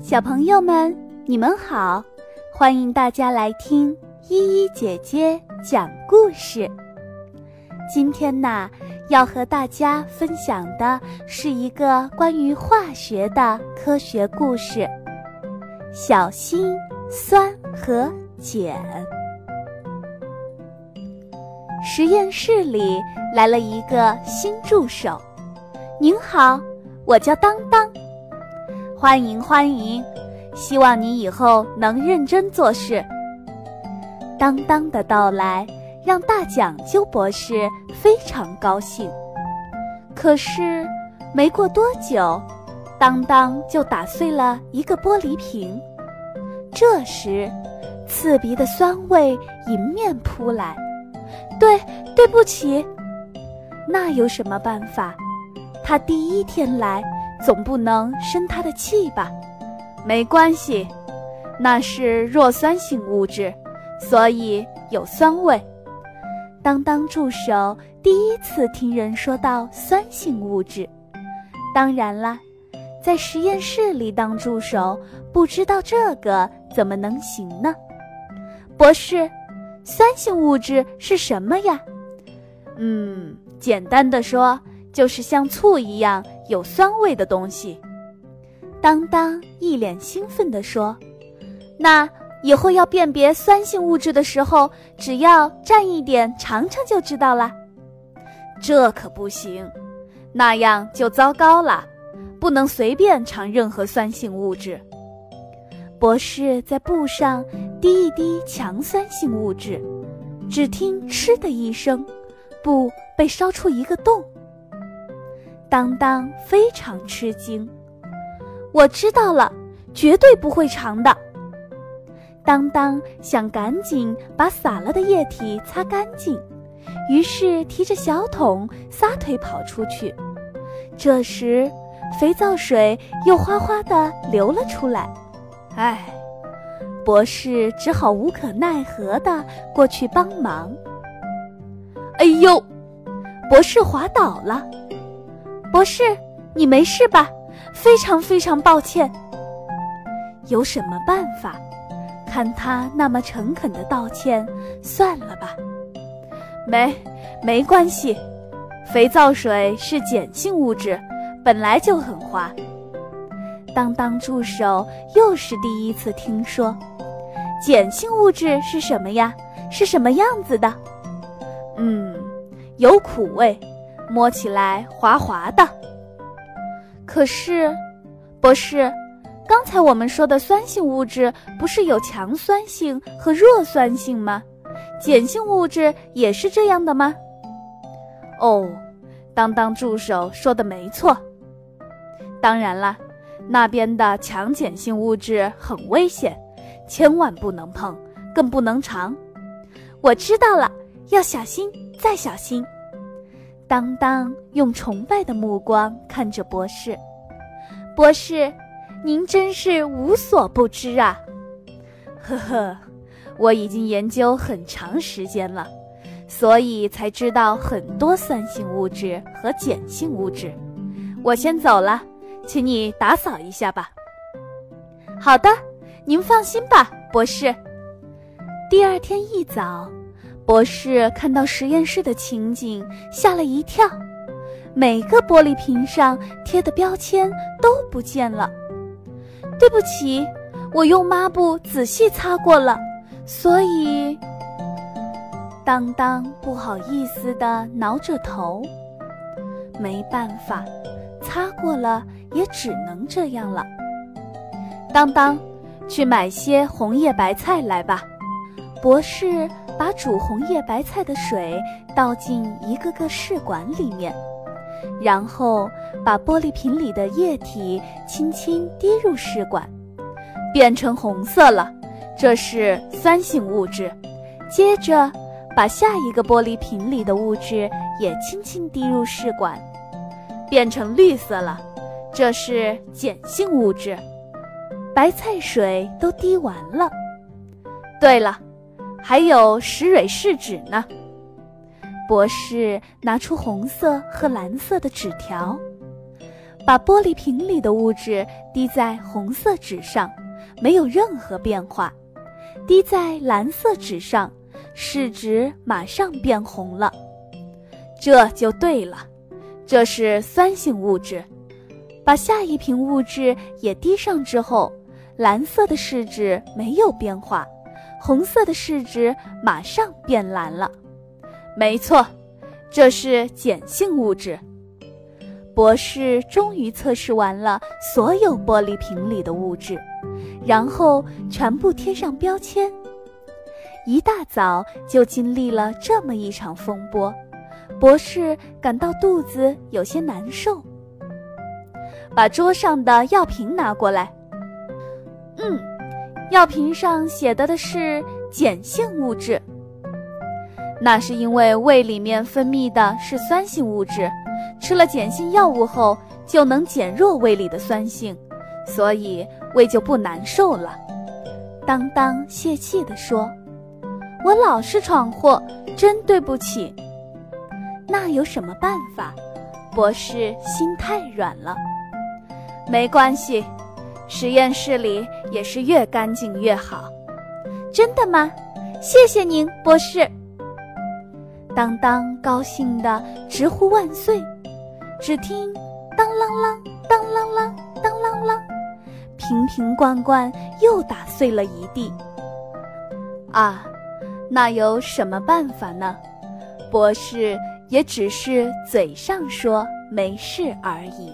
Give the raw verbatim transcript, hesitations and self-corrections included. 小朋友们，你们好，欢迎大家来听依依姐姐讲故事。今天呢，要和大家分享的是一个关于化学的科学故事，小心酸和碱。实验室里来了一个新助手，您好，我叫当当。欢迎欢迎，希望你以后能认真做事。当当的到来让大讲究博士非常高兴，可是没过多久，当当就打碎了一个玻璃瓶。这时刺鼻的酸味迎面扑来。对对不起，那有什么办法，他第一天来总不能生他的气吧？没关系，那是弱酸性物质，所以有酸味。当当助手第一次听人说到酸性物质，当然啦，在实验室里当助手不知道这个怎么能行呢？博士，酸性物质是什么呀？嗯，简单的说，就是像醋一样有酸味的东西。当当一脸兴奋地说，那以后要辨别酸性物质的时候，只要蘸一点尝尝就知道了。这可不行，那样就糟糕了，不能随便尝任何酸性物质。博士在布上滴一滴强酸性物质，只听嗤的一声，布被烧出一个洞。当当非常吃惊，我知道了，绝对不会尝的。当当想赶紧把洒了的液体擦干净，于是提着小桶撒腿跑出去。这时肥皂水又哗哗地流了出来。唉，博士只好无可奈何地过去帮忙。哎呦，博士滑倒了。博士，你没事吧？非常非常抱歉。有什么办法？看他那么诚恳的道歉，算了吧。没，没关系。肥皂水是碱性物质，本来就很滑。当当助手又是第一次听说，碱性物质是什么呀？是什么样子的？嗯，有苦味。摸起来滑滑的。可是，博士，刚才我们说的酸性物质不是有强酸性和弱酸性吗？碱性物质也是这样的吗？哦，当当助手说的没错。当然啦，那边的强碱性物质很危险，千万不能碰，更不能尝。我知道了，要小心，再小心。当当用崇拜的目光看着博士，博士，您真是无所不知啊！呵呵，我已经研究很长时间了，所以才知道很多酸性物质和碱性物质。我先走了，请你打扫一下吧。好的，您放心吧，博士。第二天一早，博士看到实验室的情景，吓了一跳，每个玻璃瓶上贴的标签都不见了。对不起，我用抹布仔细擦过了，所以……当当不好意思地挠着头。没办法，擦过了也只能这样了。当当，去买些红叶白菜来吧。博士把煮红叶白菜的水倒进一个个试管里面，然后把玻璃瓶里的液体轻轻滴入试管，变成红色了，这是酸性物质。接着把下一个玻璃瓶里的物质也轻轻滴入试管，变成绿色了，这是碱性物质。白菜水都滴完了。对了，还有石蕊试纸呢。博士拿出红色和蓝色的纸条，把玻璃瓶里的物质滴在红色纸上，没有任何变化；滴在蓝色纸上，试纸马上变红了。这就对了，这是酸性物质。把下一瓶物质也滴上之后，蓝色的试纸没有变化，红色的试纸马上变蓝了。没错，这是碱性物质。博士终于测试完了所有玻璃瓶里的物质，然后全部贴上标签。一大早就经历了这么一场风波，博士感到肚子有些难受。把桌上的药瓶拿过来。嗯，药瓶上写的的是碱性物质。那是因为胃里面分泌的是酸性物质，吃了碱性药物后就能减弱胃里的酸性，所以胃就不难受了。当当泄气地说：“我老是闯祸，真对不起。”那有什么办法？博士心太软了。没关系，实验室里也是越干净越好。真的吗？谢谢您，博士。当当高兴地直呼万岁，只听当啷啷当啷啷当啷啷，瓶瓶罐罐又打碎了一地。啊，那有什么办法呢？博士也只是嘴上说没事而已。